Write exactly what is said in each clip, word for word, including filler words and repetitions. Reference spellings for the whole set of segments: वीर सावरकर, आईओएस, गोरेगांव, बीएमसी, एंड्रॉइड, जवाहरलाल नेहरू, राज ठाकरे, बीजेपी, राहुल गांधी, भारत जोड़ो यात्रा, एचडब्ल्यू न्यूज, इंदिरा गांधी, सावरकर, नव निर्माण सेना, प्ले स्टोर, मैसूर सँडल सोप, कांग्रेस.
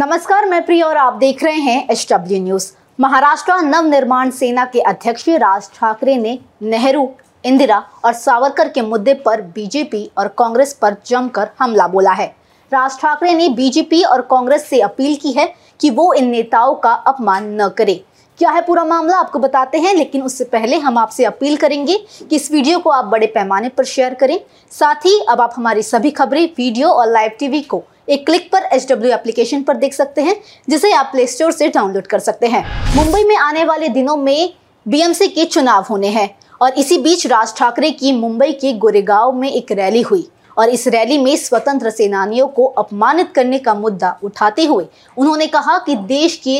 नमस्कार, मैं प्रिया और आप देख रहे हैं एचडब्ल्यू न्यूज। महाराष्ट्र नव निर्माण सेना के अध्यक्ष राज ठाकरे ने नेहरू, इंदिरा और सावरकर के मुद्दे पर बीजेपी और कांग्रेस पर जमकर हमला बोला है। राज ठाकरे ने बीजेपी और कांग्रेस से अपील की है कि वो इन नेताओं का अपमान न करे। क्या है पूरा मामला, आपको बताते हैं, लेकिन उससे पहले हम आपसे अपील करेंगे कि इस वीडियो को आप बड़े पैमाने पर शेयर करें। साथ ही अब आप हमारी सभी खबरें, वीडियो और लाइव टीवी को एक क्लिक पर एचडब्ल्यू एप्लीकेशन पर देख सकते हैं, जिसे आप प्ले स्टोर से डाउनलोड कर सकते हैं। मुंबई में आने वाले दिनों में बीएमसी के चुनाव होने हैं और इसी बीच राज ठाकरे की मुंबई के गोरेगांव में एक रैली हुई और इस रैली में स्वतंत्र सेनानियों को अपमानित करने का मुद्दा उठाते हुए उन्होंने कहा कि देश के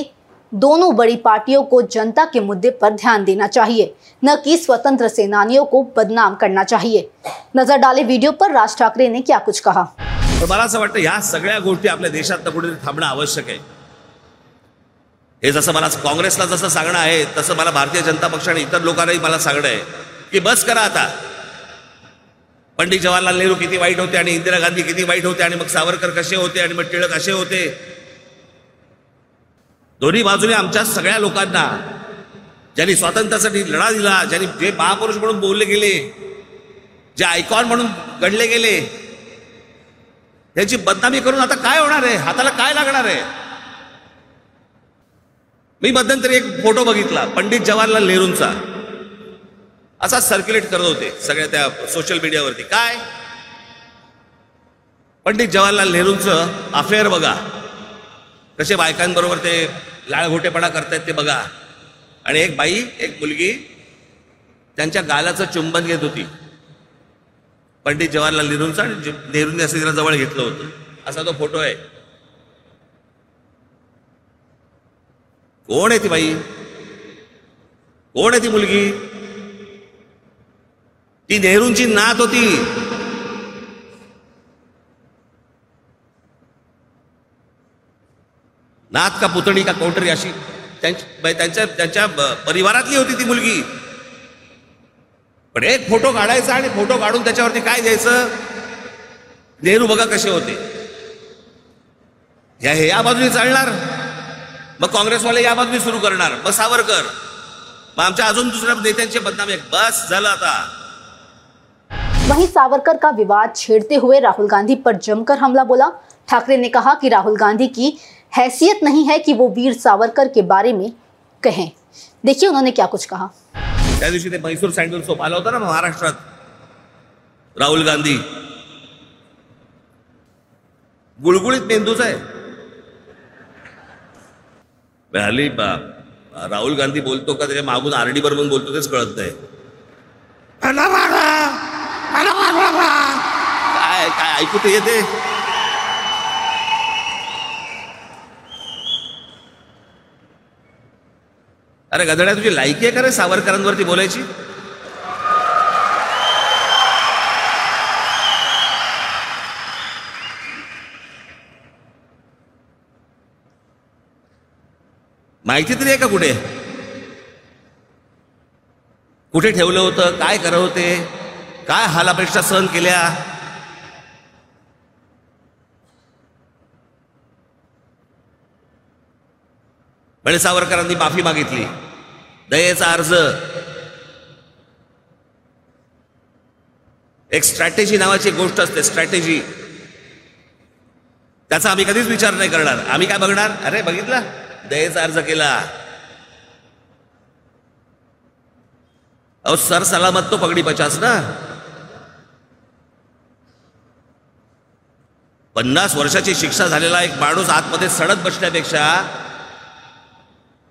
दोनों बड़ी पार्टियों को जनता के मुद्दे पर ध्यान देना चाहिए, न कि स्वतंत्र सेनानियों को बदनाम करना चाहिए। नजर डाले वीडियो पर राज ठाकरे ने क्या कुछ कहा। तर मला असं वाटतं ह्या सगळ्या गोष्टी आपल्या देशात कुठेतरी थांबणं आवश्यक आहे। हे जसं मला काँग्रेसला जसं सांगणं आहे तसं मला भारतीय जनता पक्षाने इतर लोकांनाही मला सांगणं आहे की बस करा आता। पंडित जवाहरलाल नेहरू किती वाईट होते आणि इंदिरा गांधी किती वाईट होते आणि मग सावरकर कसे होते आणि मग टिळक असे होते। दोन्ही बाजूने आमच्या सगळ्या लोकांना, ज्यांनी स्वातंत्र्यासाठी लढा दिला, ज्यांनी जे महापुरुष म्हणून बोलले गेले, जे आयकॉन म्हणून गणले गेले, त्यांची बदनामी करून आता काय होणार आहे, हाताला काय लागणार आहे। मी मध्यंतरी एक फोटो बघितला पंडित जवाहरलाल नेहरूंचा, असा सर्क्युलेट करत होते सगळ्या त्या सोशल मीडियावरती। काय पंडित जवाहरलाल नेहरूंचं अफेअर बघा, कसे बायकांबरोबर ते लाळघोटेपणा करतायत ते बघा। आणि एक बाई, एक मुलगी त्यांच्या गालाचं चुंबन घेत होती पंडित जवाहरलाल नेहरूंचा, नेहरूंनी असं तिला जवळ घेतलं होतं, असा तो फोटो आहे। कोण आहे ती बाई, कोण आहे ती मुलगी? ती नेहरूंची नात होती। नात का पुतणी का कोटरी अशी त्यांच्या त्यांच्या परिवारातली होती ती मुलगी। पण एक फोटो काढायचा आणि फोटो काढून त्याच्यावरती काय द्यायचं, नेहरू बघा कसे होते। या हे या बाजूने चालणार, मग काँग्रेसवाले या बाजूने सुरू करणार, मग सावरकर, मग आमच्या अजून दुसऱ्या नेत्यांची बदनामी। बस झालं आता। वहीं सावरकर का विवाद छेड़ते हुए राहुल गांधी पर जमकर हमला बोला। ठाकरे ने कहा कि राहुल गांधी की हैसियत नहीं है कि वो वीर सावरकर के बारे में कहें। देखिए उन्होंने क्या कुछ कहा। त्या दिवशी ते मैसूर सँडल सोप आला होता ना महाराष्ट्रात, राहुल गांधी गुळगुळीत मेंदूच आहे। हल्ली राहुल गांधी बोलतो का त्याच्या मागून आरडी बरोबर बोलतो तेच कळत नाही। काय काय ऐकू ते येते। अरे गधड्या, तुझी लायकी आहे का रे सावरकरांवरती बोलायची? माहिती तरी आहे का कुठे कुठे ठेवलं होतं, काय करत होते, काय हालापेक्षा सहन केल्या? बड़े सावरकरांनी माफी मागितली, दयेचा अर्ज, एक स्ट्रॅटेजी नावाची गोष्ट असते, स्ट्रॅटेजी, त्याचा आम्ही कधीच विचार नाही करणार। आम्ही काय बघणार, अरे बघितला दयेचा अर्ज केला। अहो सर सलामत तो पगडी पचास ना, पन्नास वर्षाची शिक्षा झालेला एक माणूस आतमध्ये सडत बसण्यापेक्षा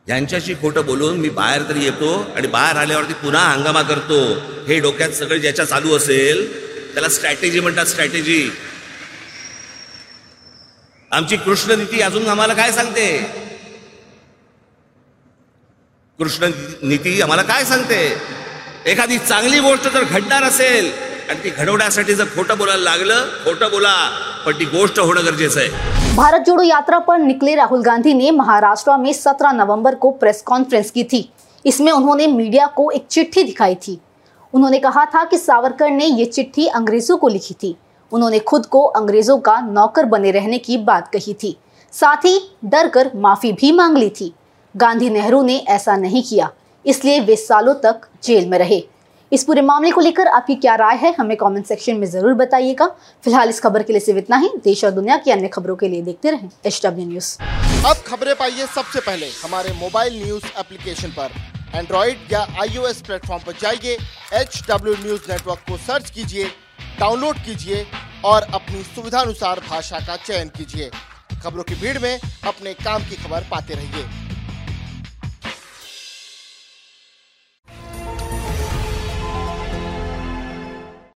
यांच्याशी खोटं बोलून मी बाहेर तरी येतो आणि बाहेर आल्यावरती पुन्हा हंगामा करतो, हे डोक्यात सगळं ज्याच्या चालू असेल त्याला स्ट्रॅटेजी म्हणतात, स्ट्रॅटेजी। आमची कृष्ण नीती अजून आम्हाला काय सांगते? कृष्ण नीती आम्हाला काय सांगते? एखादी चांगली गोष्ट जर घडणार असेल आणि ती घडवण्यासाठी जर खोटं बोलायला लागलं, खोटं बोला, पण ती गोष्ट होणं गरजेचं आहे। भारत जोड़ो यात्रा पर निकले राहुल गांधी ने महाराष्ट्र में सत्रह नवंबर को प्रेस कॉन्फ्रेंस की थी। इसमें उन्होंने मीडिया को एक चिट्ठी दिखाई थी। उन्होंने कहा था कि सावरकर ने ये चिट्ठी अंग्रेजों को लिखी थी। उन्होंने खुद को अंग्रेजों का नौकर बने रहने की बात कही थी। साथ ही डर कर माफी भी मांग ली थी। गांधी नेहरू ने ऐसा नहीं किया, इसलिए वे सालों तक जेल में रहे। इस पूरे मामले को लेकर आपकी क्या राय है, हमें कमेंट सेक्शन में जरूर बताइएगा। फिलहाल इस खबर के लिए सिर्फ इतना ही। देश और दुनिया की अन्य खबरों के लिए देखते रहें एचडब्ल्यू न्यूज। अब खबरें पाइए सबसे पहले हमारे मोबाइल न्यूज एप्लीकेशन पर। एंड्रॉइड या आईओएस प्लेटफॉर्म पर जाइए, एचडब्ल्यू न्यूज नेटवर्क को सर्च कीजिए, डाउनलोड कीजिए और अपनी सुविधानुसार भाषा का चयन कीजिए। खबरों की भीड़ में अपने काम की खबर पाते रहिए।